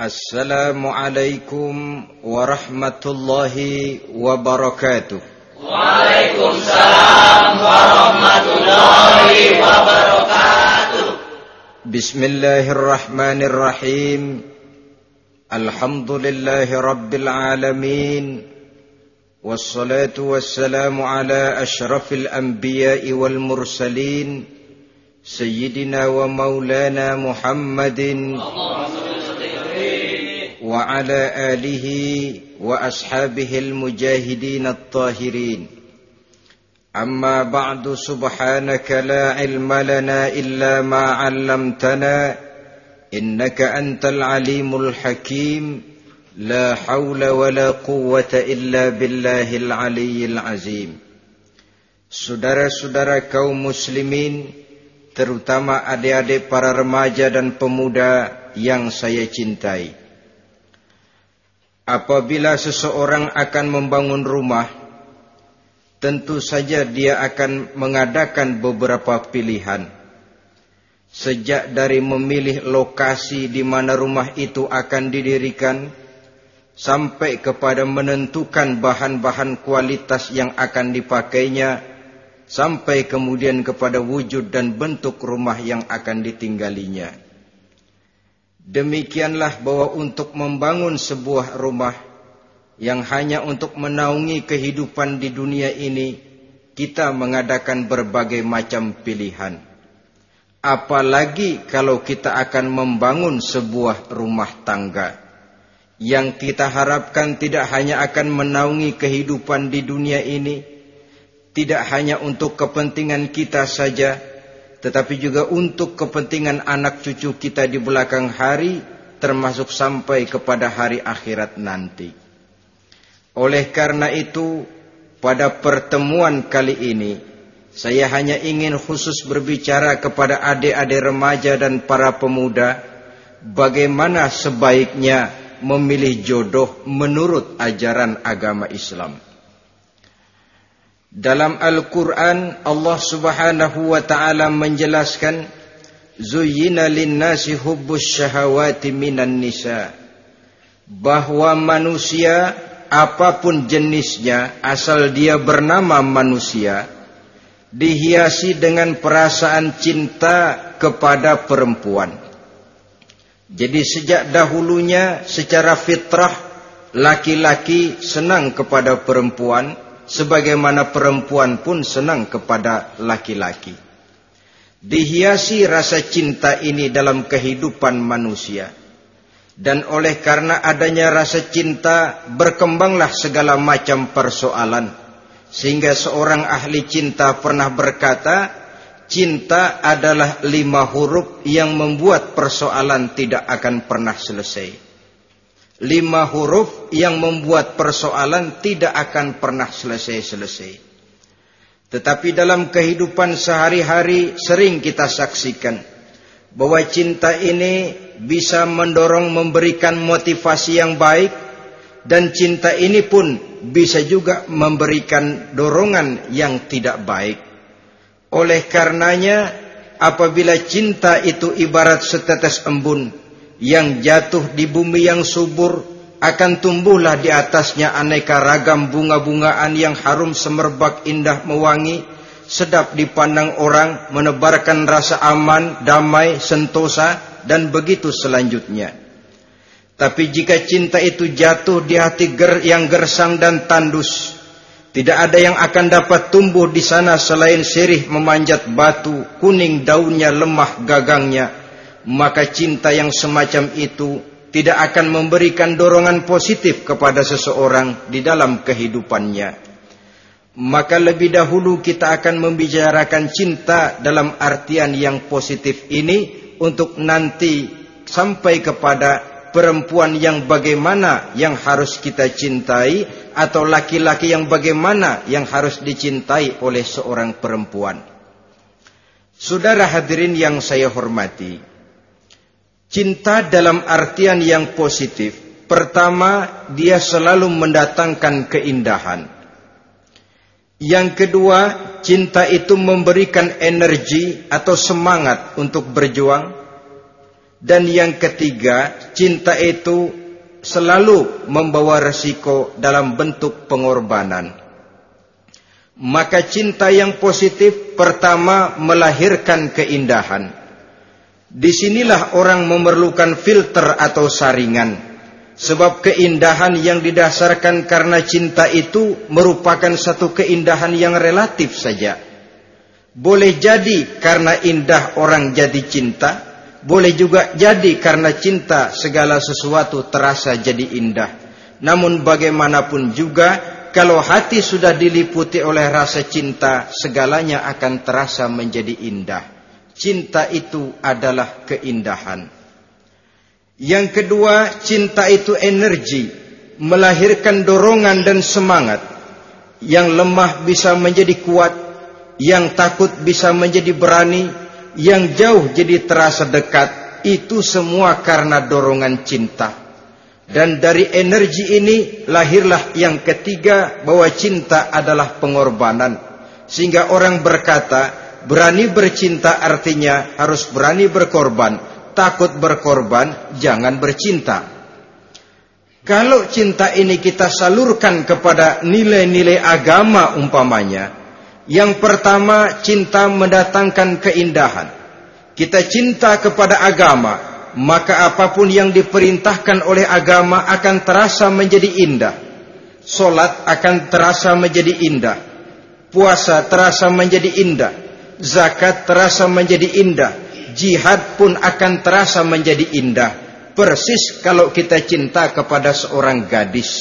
Assalamualaikum warahmatullahi wabarakatuh. Waalaikumsalam warahmatullahi wabarakatuh. Bismillahirrahmanirrahim. Alhamdulillahi rabbil alamin. Wassalatu wassalamu ala asyrafil anbiya'i wal mursalin Sayyidina wa maulana Muhammadin وعلى آله وأصحابه المجاهدين الطاهرين أما بعد سبحانك لا علم لنا إلا ما علمتنا إنك أنت العليم الحكيم لا حول ولا قوة إلا بالله العلي العظيم. Saudara-saudara kaum muslimin, terutama adik-adik para remaja dan pemuda yang saya cintai, apabila seseorang akan membangun rumah, tentu saja dia akan mengadakan beberapa pilihan. Sejak dari memilih lokasi di mana rumah itu akan didirikan, sampai kepada menentukan bahan-bahan kualitas yang akan dipakainya, sampai kemudian kepada wujud dan bentuk rumah yang akan ditinggalinya. Demikianlah bahwa untuk membangun sebuah rumah yang hanya untuk menaungi kehidupan di dunia ini, kita mengadakan berbagai macam pilihan. Apalagi kalau kita akan membangun sebuah rumah tangga yang kita harapkan tidak hanya akan menaungi kehidupan di dunia ini, tidak hanya untuk kepentingan kita saja, tetapi juga untuk kepentingan anak cucu kita di belakang hari, termasuk sampai kepada hari akhirat nanti. Oleh karena itu, pada pertemuan kali ini, saya hanya ingin khusus berbicara kepada adik-adik remaja dan para pemuda, bagaimana sebaiknya memilih jodoh menurut ajaran agama Islam. Dalam Al-Quran, Allah subhanahu wa ta'ala menjelaskan, Zuyyina linnasi hubbus syahawati minan nisa, bahwa manusia apapun jenisnya, asal dia bernama manusia, dihiasi dengan perasaan cinta kepada perempuan. Jadi sejak dahulunya secara fitrah, laki-laki senang kepada perempuan, sebagaimana perempuan pun senang kepada laki-laki. Dihiasi rasa cinta ini dalam kehidupan manusia. Dan oleh karena adanya rasa cinta, berkembanglah segala macam persoalan. Sehingga seorang ahli cinta pernah berkata, cinta adalah 5 huruf yang membuat persoalan tidak akan pernah selesai. 5 huruf yang membuat persoalan tidak akan pernah selesai-selesai. Tetapi dalam kehidupan sehari-hari sering kita saksikan bahwa cinta ini bisa mendorong, memberikan motivasi yang baik, dan cinta ini pun bisa juga memberikan dorongan yang tidak baik. Oleh karenanya, apabila cinta itu ibarat setetes embun yang jatuh di bumi yang subur, akan tumbuhlah di atasnya aneka ragam bunga-bungaan yang harum semerbak, indah, mewangi, sedap dipandang orang, menebarkan rasa aman, damai, sentosa, dan begitu selanjutnya. Tapi jika cinta itu jatuh di hati yang gersang dan tandus, tidak ada yang akan dapat tumbuh di sana selain sirih memanjat batu, kuning daunnya, lemah gagangnya. Maka cinta yang semacam itu tidak akan memberikan dorongan positif kepada seseorang di dalam kehidupannya. Maka lebih dahulu kita akan membicarakan cinta dalam artian yang positif ini, untuk nanti sampai kepada perempuan yang bagaimana yang harus kita cintai, atau laki-laki yang bagaimana yang harus dicintai oleh seorang perempuan. Saudara hadirin yang saya hormati, cinta dalam artian yang positif, pertama, dia selalu mendatangkan keindahan. Yang kedua, cinta itu memberikan energi atau semangat untuk berjuang. Dan yang ketiga, cinta itu selalu membawa resiko dalam bentuk pengorbanan. Maka cinta yang positif pertama melahirkan keindahan. Disinilah orang memerlukan filter atau saringan. Sebab keindahan yang didasarkan karena cinta itu merupakan satu keindahan yang relatif saja. Boleh jadi karena indah orang jadi cinta, boleh juga jadi karena cinta segala sesuatu terasa jadi indah. Namun bagaimanapun juga, kalau hati sudah diliputi oleh rasa cinta, segalanya akan terasa menjadi indah. Cinta itu adalah keindahan. Yang kedua, cinta itu energi, melahirkan dorongan dan semangat. Yang lemah bisa menjadi kuat, yang takut bisa menjadi berani, yang jauh jadi terasa dekat. Itu semua karena dorongan cinta. Dan dari energi ini lahirlah yang ketiga, bahwa cinta adalah pengorbanan. Sehingga orang berkata, berani bercinta artinya harus berani berkorban. Takut berkorban, jangan bercinta. Kalau cinta ini kita salurkan kepada nilai-nilai agama umpamanya, yang pertama, cinta mendatangkan keindahan. Kita cinta kepada agama, maka apapun yang diperintahkan oleh agama akan terasa menjadi indah. Solat akan terasa menjadi indah. Puasa terasa menjadi indah. Zakat terasa menjadi indah. Jihad pun akan terasa menjadi indah. Persis kalau kita cinta kepada seorang gadis.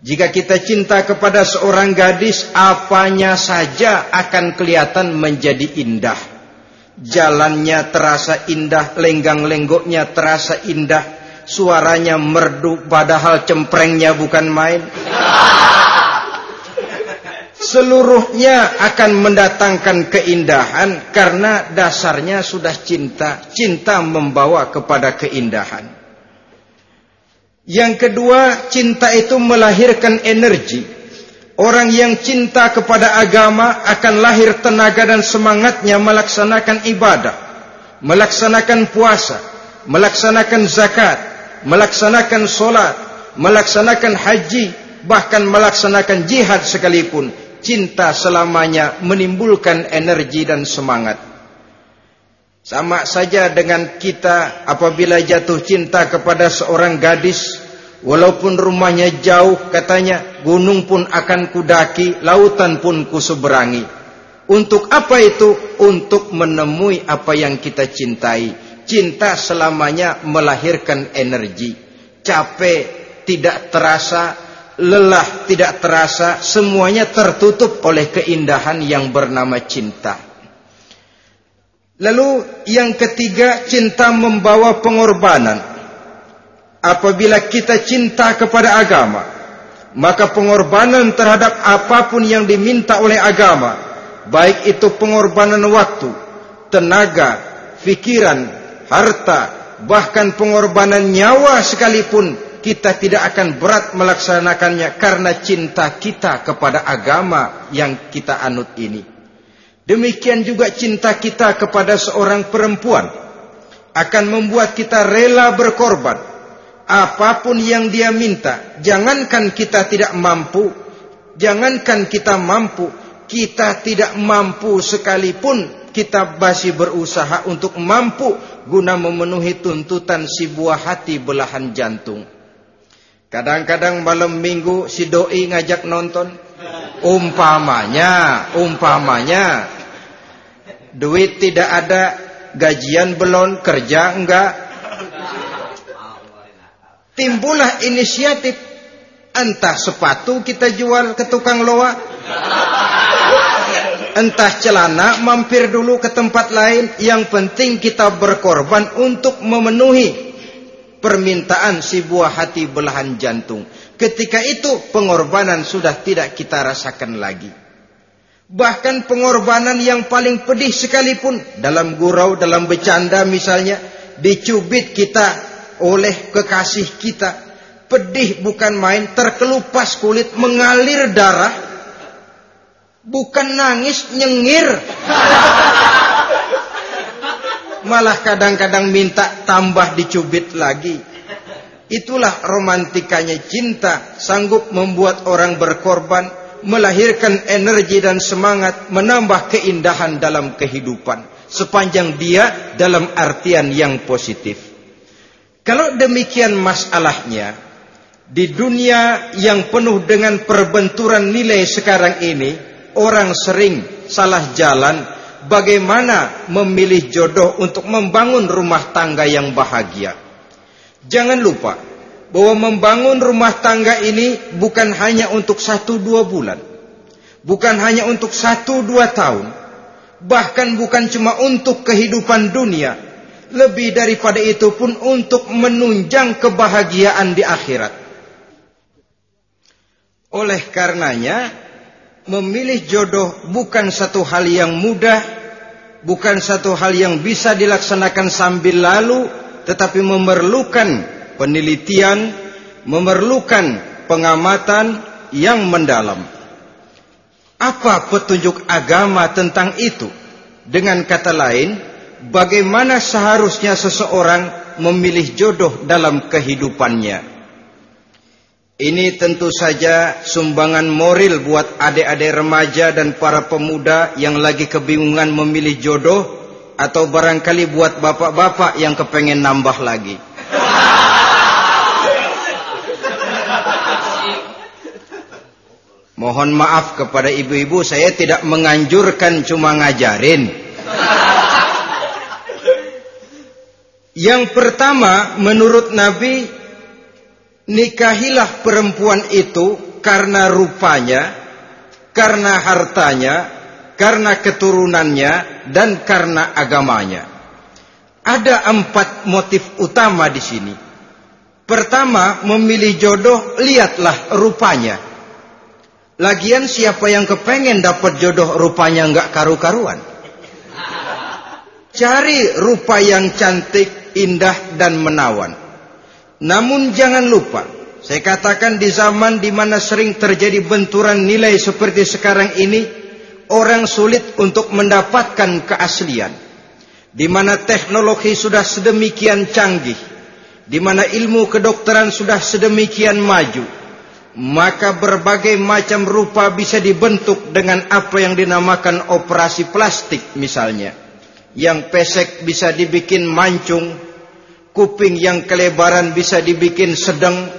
Jika kita cinta kepada seorang gadis, apanya saja akan kelihatan menjadi indah. Jalannya terasa indah, lenggang-lenggoknya terasa indah, suaranya merdu padahal cemprengnya bukan main. Seluruhnya akan mendatangkan keindahan karena dasarnya sudah cinta. Cinta membawa kepada keindahan. Yang kedua, cinta itu melahirkan energi. Orang yang cinta kepada agama akan lahir tenaga dan semangatnya melaksanakan ibadah, melaksanakan puasa, melaksanakan zakat, melaksanakan solat, melaksanakan haji, bahkan melaksanakan jihad sekalipun. Cinta selamanya menimbulkan energi dan semangat. Sama saja dengan kita apabila jatuh cinta kepada seorang gadis, walaupun rumahnya jauh katanya, gunung pun akan kudaki, lautan pun kuseberangi. Untuk apa itu? Untuk menemui apa yang kita cintai. Cinta selamanya melahirkan energi. Capek tidak terasa, lelah tidak terasa, semuanya tertutup oleh keindahan yang bernama cinta. Lalu yang ketiga, cinta membawa pengorbanan. Apabila kita cinta kepada agama, maka pengorbanan terhadap apapun yang diminta oleh agama, baik itu pengorbanan waktu, tenaga, pikiran, harta, bahkan pengorbanan nyawa sekalipun, kita tidak akan berat melaksanakannya karena cinta kita kepada agama yang kita anut ini. Demikian juga cinta kita kepada seorang perempuan akan membuat kita rela berkorban. Apapun yang dia minta, jangankan kita tidak mampu, jangankan kita mampu, kita tidak mampu sekalipun, kita masih berusaha untuk mampu guna memenuhi tuntutan si buah hati belahan jantung. Kadang-kadang malam minggu si doi ngajak nonton. Umpamanya. Duit tidak ada, gajian belum, kerja enggak. Timbullah inisiatif. Entah sepatu kita jual ke tukang loa. Entah celana, mampir dulu ke tempat lain. Yang penting kita berkorban untuk memenuhi permintaan si buah hati belahan jantung. Ketika itu pengorbanan sudah tidak kita rasakan lagi. Bahkan pengorbanan yang paling pedih sekalipun, dalam gurau, dalam bercanda misalnya, dicubit kita oleh kekasih kita. Pedih bukan main, terkelupas kulit, mengalir darah. Bukan nangis, nyengir. malah kadang-kadang minta tambah dicubit lagi. Itulah romantikanya cinta, sanggup membuat orang berkorban, melahirkan energi dan semangat, menambah keindahan dalam kehidupan, sepanjang dia dalam artian yang positif. Kalau demikian masalahnya, di dunia yang penuh dengan perbenturan nilai sekarang ini, orang sering salah jalan bagaimana memilih jodoh untuk membangun rumah tangga yang bahagia. Jangan lupa bahwa membangun rumah tangga ini bukan hanya untuk 1-2 bulan, bukan hanya untuk 1-2 tahun, bahkan bukan cuma untuk kehidupan dunia. Lebih daripada itu pun untuk menunjang kebahagiaan di akhirat. Oleh karenanya, memilih jodoh bukan satu hal yang mudah, bukan satu hal yang bisa dilaksanakan sambil lalu, tetapi memerlukan penelitian, memerlukan pengamatan yang mendalam. Apa petunjuk agama tentang itu? Dengan kata lain, bagaimana seharusnya seseorang memilih jodoh dalam kehidupannya? Ini tentu saja sumbangan moral buat adik-adik remaja dan para pemuda yang lagi kebingungan memilih jodoh, atau barangkali buat bapak-bapak yang kepengen nambah lagi. Mohon maaf kepada ibu-ibu, saya tidak menganjurkan, cuma ngajarin. Yang pertama, menurut Nabi, nikahilah perempuan itu karena rupanya, karena hartanya, karena keturunannya, dan karena agamanya. Ada 4 motif utama di sini. Pertama, memilih jodoh, lihatlah rupanya. Lagian siapa yang kepengen dapat jodoh rupanya enggak karu-karuan? Cari rupa yang cantik, indah, dan menawan. Namun jangan lupa, saya katakan di zaman di mana sering terjadi benturan nilai seperti sekarang ini, orang sulit untuk mendapatkan keaslian. Di mana teknologi sudah sedemikian canggih, di mana ilmu kedokteran sudah sedemikian maju, maka berbagai macam rupa bisa dibentuk dengan apa yang dinamakan operasi plastik misalnya. Yang pesek bisa dibikin mancung, kuping yang kelebaran bisa dibikin sedang,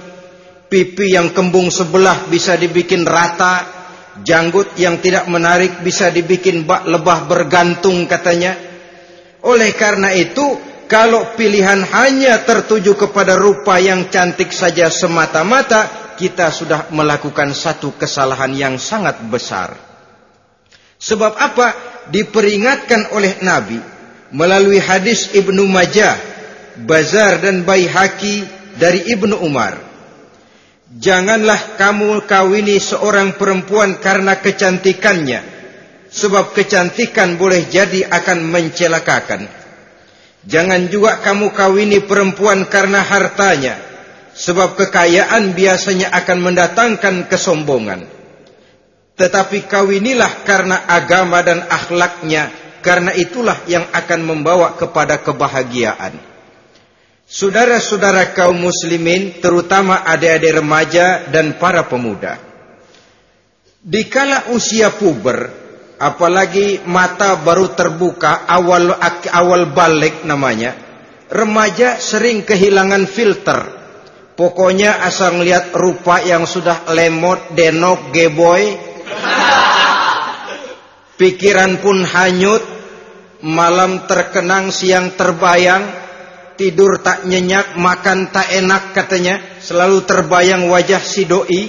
pipi yang kembung sebelah bisa dibikin rata, janggut yang tidak menarik bisa dibikin bak lebah bergantung katanya. Oleh karena itu, kalau pilihan hanya tertuju kepada rupa yang cantik saja semata-mata, kita sudah melakukan satu kesalahan yang sangat besar. Sebab apa? Diperingatkan oleh Nabi melalui hadis Ibnu Majah, Bazar dan Baihaqi dari Ibnu Umar. Janganlah kamu kawini seorang perempuan karena kecantikannya, sebab kecantikan boleh jadi akan mencelakakan. Jangan juga kamu kawini perempuan karena hartanya, sebab kekayaan biasanya akan mendatangkan kesombongan. Tetapi kawinilah karena agama dan akhlaknya, karena itulah yang akan membawa kepada kebahagiaan. Saudara-saudara kaum muslimin, terutama adik-adik remaja dan para pemuda, dikala usia puber, apalagi mata baru terbuka, awal balik namanya, remaja sering kehilangan filter. Pokoknya asal ngelihat rupa yang sudah lemot, denok, geboy, pikiran pun hanyut, malam terkenang, siang terbayang, tidur tak nyenyak, makan tak enak katanya, selalu terbayang wajah si doi.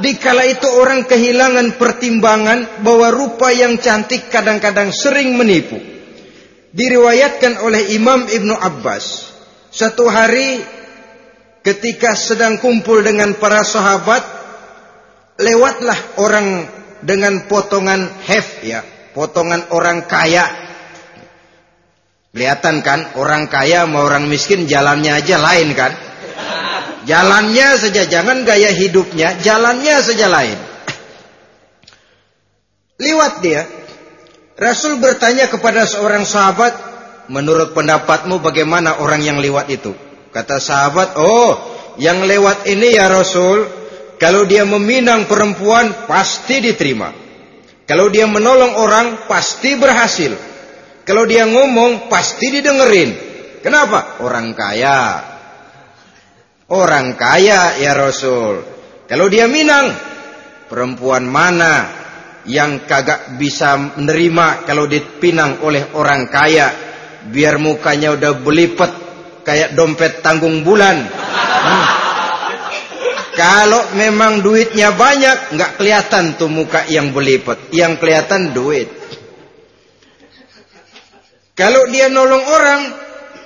Dikala itu orang kehilangan pertimbangan bahwa rupa yang cantik kadang-kadang sering menipu. Diriwayatkan oleh Imam Ibnu Abbas, satu hari ketika sedang kumpul dengan para sahabat, lewatlah orang dengan potongan hef, ya, potongan orang kaya. Kelihatan kan, orang kaya sama orang miskin jalannya aja lain kan? Jalannya saja, jangan gaya hidupnya, jalannya saja lain. Lewat dia, Rasul bertanya kepada seorang sahabat, menurut pendapatmu bagaimana orang yang lewat itu? Kata sahabat, oh, yang lewat ini ya Rasul, kalau dia meminang perempuan pasti diterima. Kalau dia menolong orang pasti berhasil. Kalau dia ngomong pasti didengerin. Kenapa? Orang kaya. Orang kaya ya Rasul. Kalau dia minang, perempuan mana yang kagak bisa menerima kalau dipinang oleh orang kaya? Biar mukanya udah belipet kayak dompet tanggung bulan. Kalau memang duitnya banyak, nggak kelihatan tuh muka yang belipet. Yang kelihatan duit. Kalau dia nolong orang,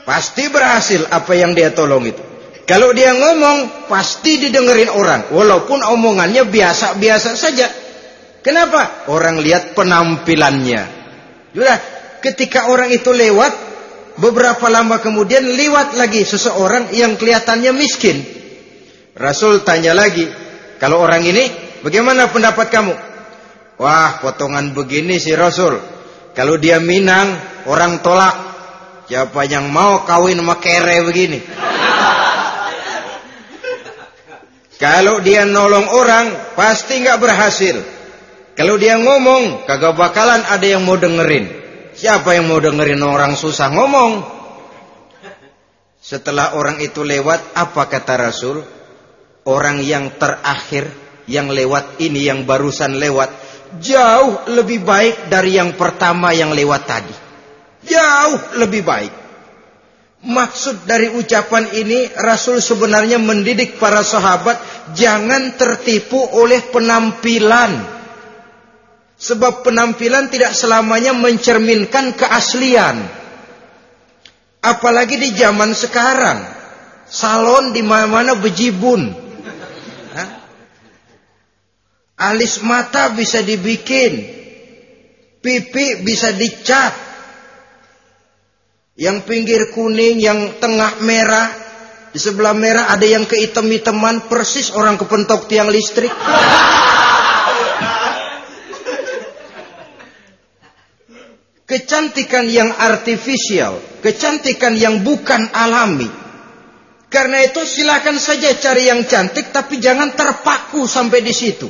pasti berhasil apa yang dia tolong itu. Kalau dia ngomong, pasti didengerin orang. Walaupun omongannya biasa-biasa saja. Kenapa? Orang lihat penampilannya. Sudah, ketika orang itu lewat, beberapa lama kemudian lewat lagi seseorang yang kelihatannya miskin. Rasul tanya lagi, kalau orang ini, bagaimana pendapat kamu? Wah, potongan begini sih Rasul. Kalau dia minang, orang tolak. Siapa yang mau kawin sama kere begini? Kalau dia nolong orang, pasti nggak berhasil. Kalau dia ngomong, kagak bakalan ada yang mau dengerin. Siapa yang mau dengerin orang susah ngomong? Setelah orang itu lewat, apa kata Rasul? Orang yang terakhir, yang lewat ini, yang barusan lewat, jauh lebih baik dari yang pertama yang lewat tadi. Jauh lebih baik. Maksud dari ucapan ini, Rasul sebenarnya mendidik para sahabat, jangan tertipu oleh penampilan. Sebab penampilan tidak selamanya mencerminkan keaslian. Apalagi di zaman sekarang. Salon di mana-mana bejibun. Alis mata bisa dibikin. Pipi bisa dicat. Yang pinggir kuning, yang tengah merah, di sebelah merah ada yang kehitam-hitaman, persis orang kepentok tiang listrik. Kecantikan yang artifisial, kecantikan yang bukan alami. Karena itu silakan saja cari yang cantik, tapi jangan terpaku sampai di situ.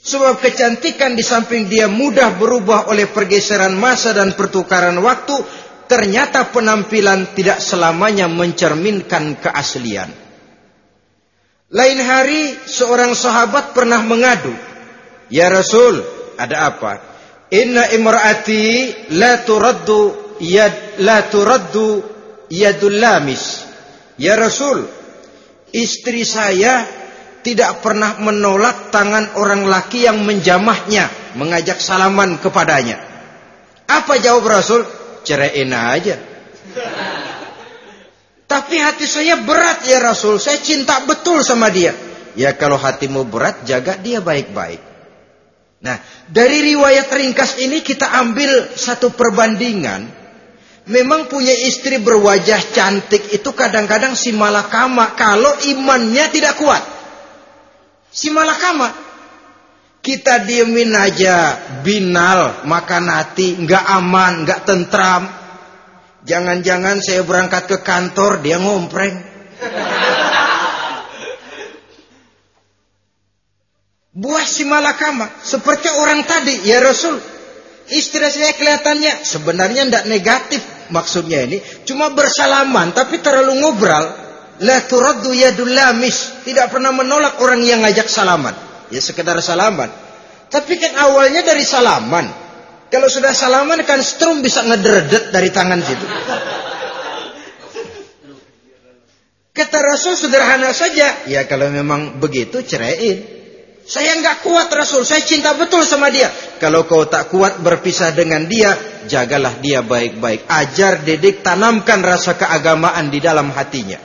Sebab kecantikan di samping dia mudah berubah oleh pergeseran masa dan pertukaran waktu, ternyata penampilan tidak selamanya mencerminkan keaslian. Lain hari seorang sahabat pernah mengadu, "Ya Rasul, ada apa?" "Inna imra'ati la turaddu yadul lamis." "Ya Rasul, istri saya tidak pernah menolak tangan orang laki yang menjamahnya, mengajak salaman kepadanya." Apa jawab Rasul? "Ceraiin aja." "Tapi hati saya berat ya Rasul, saya cinta betul sama dia." "Ya kalau hatimu berat, jaga dia baik-baik." Nah, dari riwayat ringkas ini kita ambil satu perbandingan. Memang punya istri berwajah cantik itu kadang-kadang si malakama kalau imannya tidak kuat. Si malakama. Kita diemin aja, binal, makan hati, nggak aman, nggak tentram. Jangan-jangan saya berangkat ke kantor, dia ngompreng. Buah si malakama, seperti orang tadi, ya Rasul. Istri saya kelihatannya, sebenarnya nggak negatif maksudnya ini. Cuma bersalaman, tapi terlalu ngobrol. La turaddu yadul lamis, tidak pernah menolak orang yang ngajak salaman. Ya sekedar salaman. Tapi kan awalnya dari salaman. Kalau sudah salaman kan strum bisa ngederedet dari tangan situ. Kata Rasul sederhana saja. Ya kalau memang begitu ceraiin. Saya nggak kuat Rasul. Saya cinta betul sama dia. Kalau kau tak kuat berpisah dengan dia, jagalah dia baik-baik. Ajar, didik, tanamkan rasa keagamaan di dalam hatinya.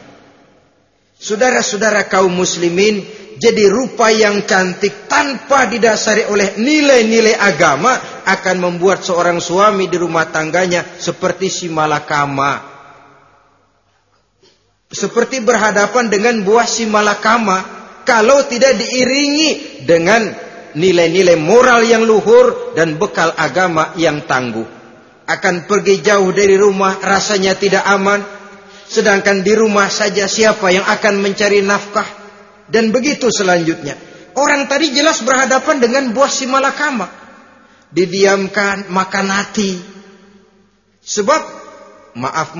Saudara-saudara kaum muslimin, jadi rupa yang cantik tanpa didasari oleh nilai-nilai agama akan membuat seorang suami di rumah tangganya seperti si malakama. Seperti berhadapan dengan buah si malakama. Kalau tidak diiringi dengan nilai-nilai moral yang luhur dan bekal agama yang tangguh. akan pergi jauh dari rumah, rasanya tidak aman. Sedangkan di rumah saja siapa yang akan mencari nafkah? Dan begitu selanjutnya. Orang tadi jelas berhadapan dengan buah si malakama. Didiamkan, makan hati. Sebab, maaf,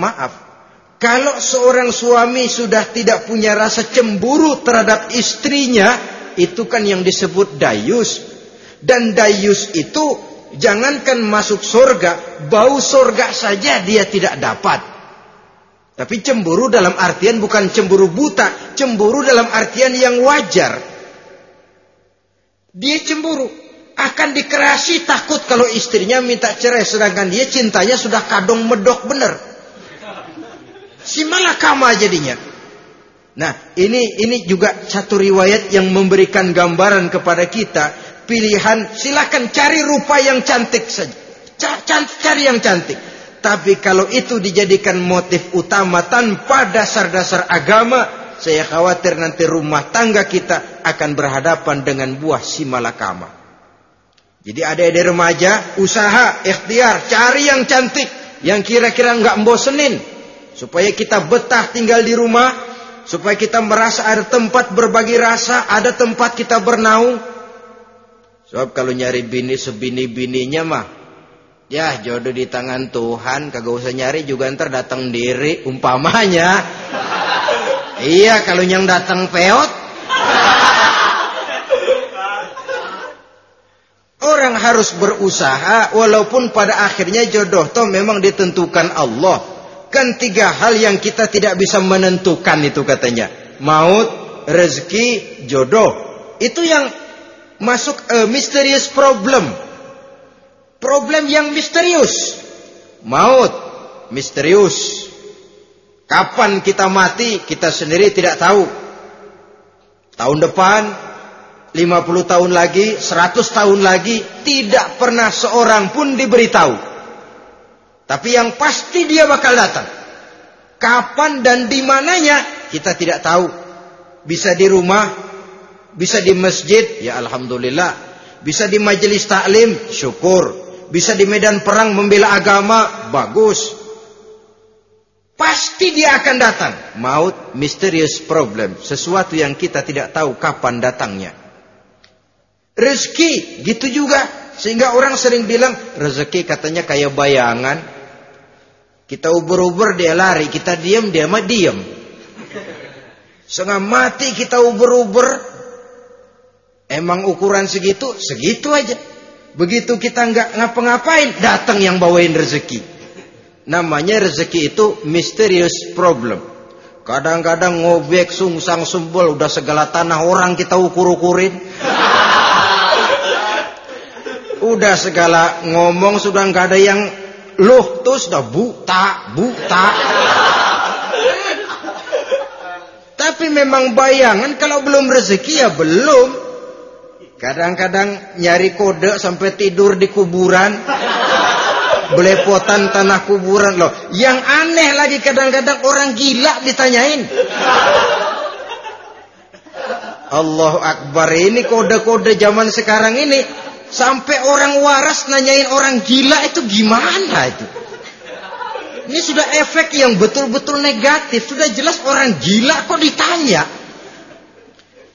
kalau seorang suami sudah tidak punya rasa cemburu terhadap istrinya, itu kan yang disebut dayus. Dan dayus itu, jangankan masuk surga, bau surga saja dia tidak dapat. Tapi cemburu dalam artian bukan cemburu buta, cemburu dalam artian yang wajar. Dia cemburu, akan dikerasi, takut kalau istrinya minta cerai, sedangkan dia cintanya sudah kadung medok bener. Si malakama jadinya. Nah, ini juga satu riwayat yang memberikan gambaran kepada kita pilihan, silakan cari rupa yang cantik saja. Cari yang cantik. Tapi kalau itu dijadikan motif utama tanpa dasar-dasar agama, saya khawatir nanti rumah tangga kita akan berhadapan dengan buah si malakama. Jadi adik-adik remaja, usaha, ikhtiar, cari yang cantik, yang kira-kira enggak membosenin, supaya kita betah tinggal di rumah. Supaya kita merasa ada tempat berbagi rasa, ada tempat kita bernaung. Sebab kalau nyari bini sebini-bininya mah, ya jodoh di tangan Tuhan, kagak usah nyari juga ntar datang diri umpamanya. Iya, kalau yang datang peot. Orang harus berusaha, walaupun pada akhirnya jodoh toh memang ditentukan Allah. Kan tiga hal yang kita tidak bisa menentukan itu katanya. Maut, rezeki, jodoh. Itu yang masuk misterius problem. Problem yang misterius. Maut, misterius. Kapan kita mati, kita sendiri tidak tahu. Tahun depan, 50 tahun lagi, 100 tahun lagi, tidak pernah seorang pun diberitahu. Tapi yang pasti dia bakal datang. Kapan dan di mananya kita tidak tahu. Bisa di rumah, bisa di masjid, ya alhamdulillah. Bisa di majelis taklim, syukur. Bisa di medan perang membela agama, bagus. Pasti dia akan datang. Maut, mysterious problem, sesuatu yang kita tidak tahu kapan datangnya. Rezeki gitu juga, sehingga orang sering bilang rezeki katanya kayak bayangan. Kita uber-uber dia lari, kita diam dia mah diam. Setengah mati kita uber-uber. Emang ukuran segitu aja. Begitu kita nggak ngapa-ngapain, datang yang bawain rezeki. Namanya rezeki itu mysterious problem. Kadang-kadang ngobek, sungsang, sumbul, udah segala tanah orang kita ukur-ukurin. Udah segala ngomong sudah nggak ada yang loh, terus dah buta. Tapi memang bayangan, kalau belum rezeki ya belum. Kadang-kadang nyari kode sampai tidur di kuburan, belepotan tanah kuburan loh. Yang aneh lagi kadang-kadang orang gila ditanyain. Allahu Akbar, ini kode-kode zaman sekarang ini. Sampai orang waras nanyain orang gila itu gimana itu? Ini sudah efek yang betul-betul negatif. Sudah jelas orang gila kok ditanya.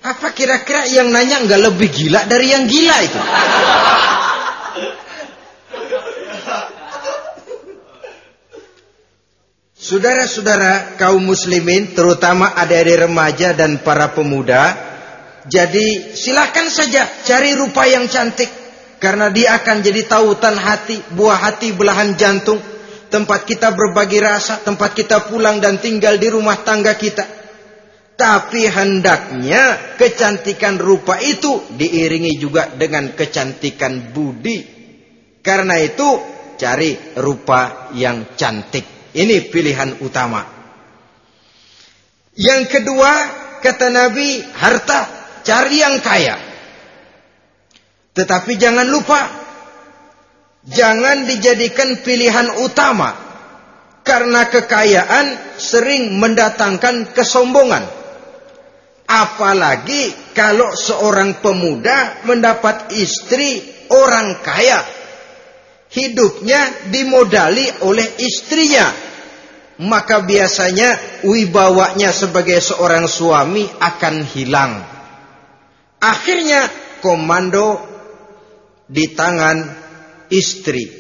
Apa kira-kira yang nanya nggak lebih gila dari yang gila itu? Saudara-saudara kaum muslimin, terutama adik-adik remaja dan para pemuda, jadi silakan saja cari rupa yang cantik. Karena dia akan jadi tautan hati, buah hati, belahan jantung. Tempat kita berbagi rasa, tempat kita pulang dan tinggal di rumah tangga kita. Tapi hendaknya kecantikan rupa itu diiringi juga dengan kecantikan budi. Karena itu cari rupa yang cantik. Ini pilihan utama. Yang kedua, kata Nabi, harta, cari yang kaya. Tetapi jangan lupa, jangan dijadikan pilihan utama, karena kekayaan sering mendatangkan kesombongan. Apalagi kalau seorang pemuda mendapat istri orang kaya. hidupnya dimodali oleh istrinya, maka biasanya wibawanya sebagai seorang suami akan hilang. Akhirnya komando di tangan istri.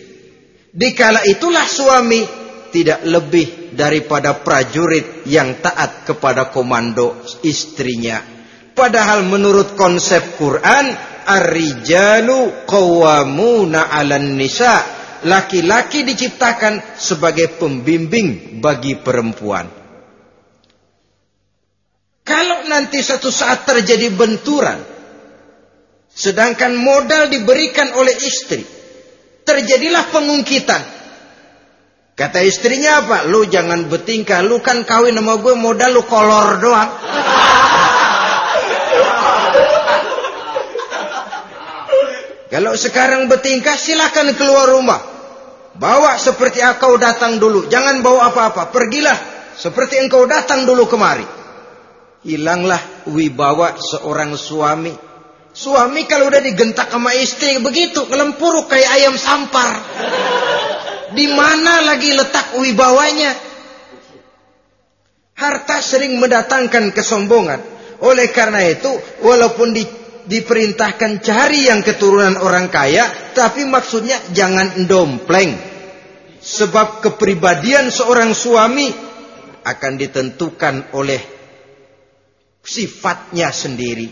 Dikala itulah suami tidak lebih daripada prajurit yang taat kepada komando istrinya. Padahal menurut konsep Quran, ar-rijalu qawwamuna 'alan nisa'. Laki-laki diciptakan sebagai pembimbing bagi perempuan. Kalau nanti suatu saat terjadi benturan, sedangkan modal diberikan oleh istri, terjadilah pengungkitan. Kata istrinya apa? Lu jangan bertingkah, lu kan kawin sama gue, modal lu kolor doang. Kalau sekarang bertingkah, silakan keluar rumah. Bawa seperti engkau datang dulu. Jangan bawa apa-apa. Pergilah seperti engkau datang dulu kemari. Hilanglah wibawa seorang suami. Suami kalau udah digentak sama istri begitu, ngelempuruk kayak ayam sampar. Di mana lagi letak wibawanya? Harta sering mendatangkan kesombongan. Oleh karena itu, walaupun diperintahkan cari yang keturunan orang kaya, tapi maksudnya jangan dompleng. Sebab kepribadian seorang suami akan ditentukan oleh sifatnya sendiri.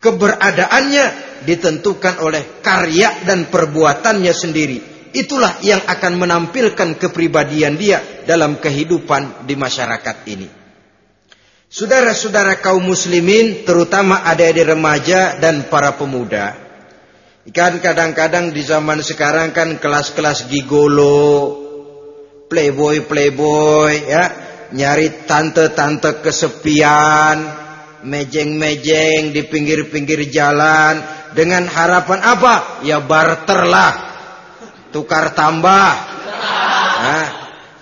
Keberadaannya ditentukan oleh karya dan perbuatannya sendiri. Itulah yang akan menampilkan kepribadian dia dalam kehidupan di masyarakat ini. Saudara-saudara kaum muslimin, terutama adik-adik remaja dan para pemuda. Kan kadang-kadang di zaman sekarang kan kelas-kelas gigolo, playboy-playboy ya, nyari tante-tante kesepian, mejeng-mejeng di pinggir-pinggir jalan dengan harapan apa? Ya barterlah. Tukar tambah. Nah,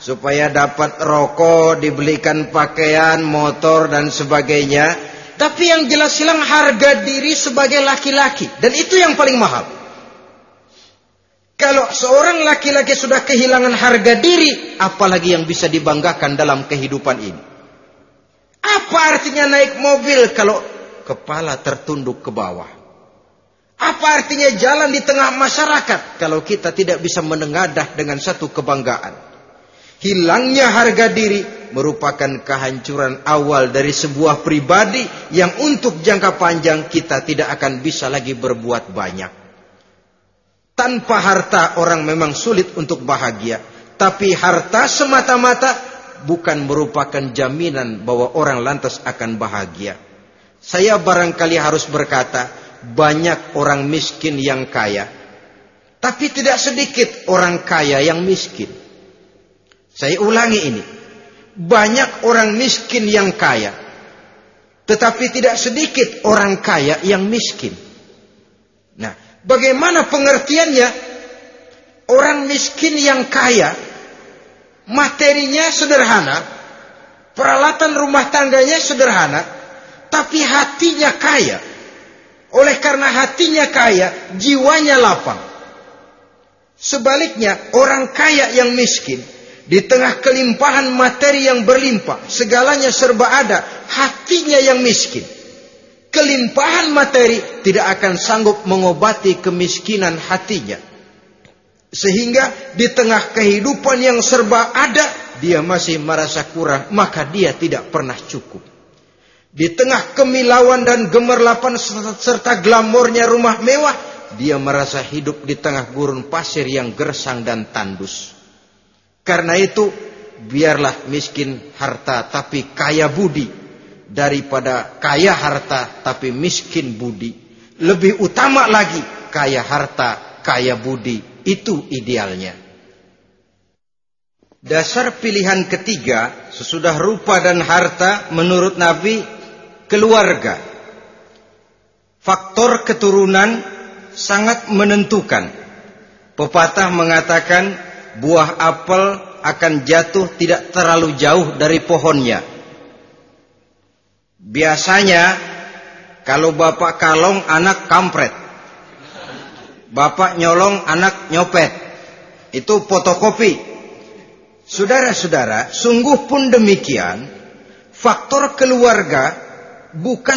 supaya dapat rokok, dibelikan pakaian, motor, dan sebagainya. Tapi yang jelas hilang harga diri sebagai laki-laki. Dan itu yang paling mahal. Kalau seorang laki-laki sudah kehilangan harga diri, apalagi yang bisa dibanggakan dalam kehidupan ini? Apa artinya naik mobil kalau kepala tertunduk ke bawah? Apa artinya jalan di tengah masyarakat kalau kita tidak bisa menengadah dengan satu kebanggaan? Hilangnya harga diri merupakan kehancuran awal dari sebuah pribadi yang untuk jangka panjang kita tidak akan bisa lagi berbuat banyak. Tanpa harta orang memang sulit untuk bahagia. Tapi harta semata-mata bukan merupakan jaminan bahwa orang lantas akan bahagia. Saya barangkali harus berkata, banyak orang miskin yang kaya. Tapi tidak sedikit orang kaya yang miskin. Saya ulangi ini. Banyak orang miskin yang kaya. Tetapi tidak sedikit orang kaya yang miskin. Nah, bagaimana pengertiannya? Orang miskin yang kaya, materinya sederhana, peralatan rumah tangganya sederhana, tapi hatinya kaya. Oleh karena hatinya kaya, jiwanya lapang. Sebaliknya, orang kaya yang miskin, di tengah kelimpahan materi yang berlimpah, segalanya serba ada, hatinya yang miskin. Kelimpahan materi tidak akan sanggup mengobati kemiskinan hatinya. Sehingga di tengah kehidupan yang serba ada, dia masih merasa kurang, maka dia tidak pernah cukup. Di tengah kemilauan dan gemerlapan serta glamornya rumah mewah, dia merasa hidup di tengah gurun pasir yang gersang dan tandus. Karena itu, biarlah miskin harta tapi kaya budi, daripada kaya harta tapi miskin budi. Lebih utama lagi, kaya harta, kaya budi. Itu idealnya. Dasar pilihan ketiga, sesudah rupa dan harta, menurut Nabi, keluarga. Faktor keturunan sangat menentukan. Pepatah mengatakan, buah apel akan jatuh tidak terlalu jauh dari pohonnya. Biasanya kalau bapak kalong, anak kampret. bapak nyolong, anak nyopet. Itu fotokopi. Saudara-saudara, sungguh pun demikian, faktor keluarga bukan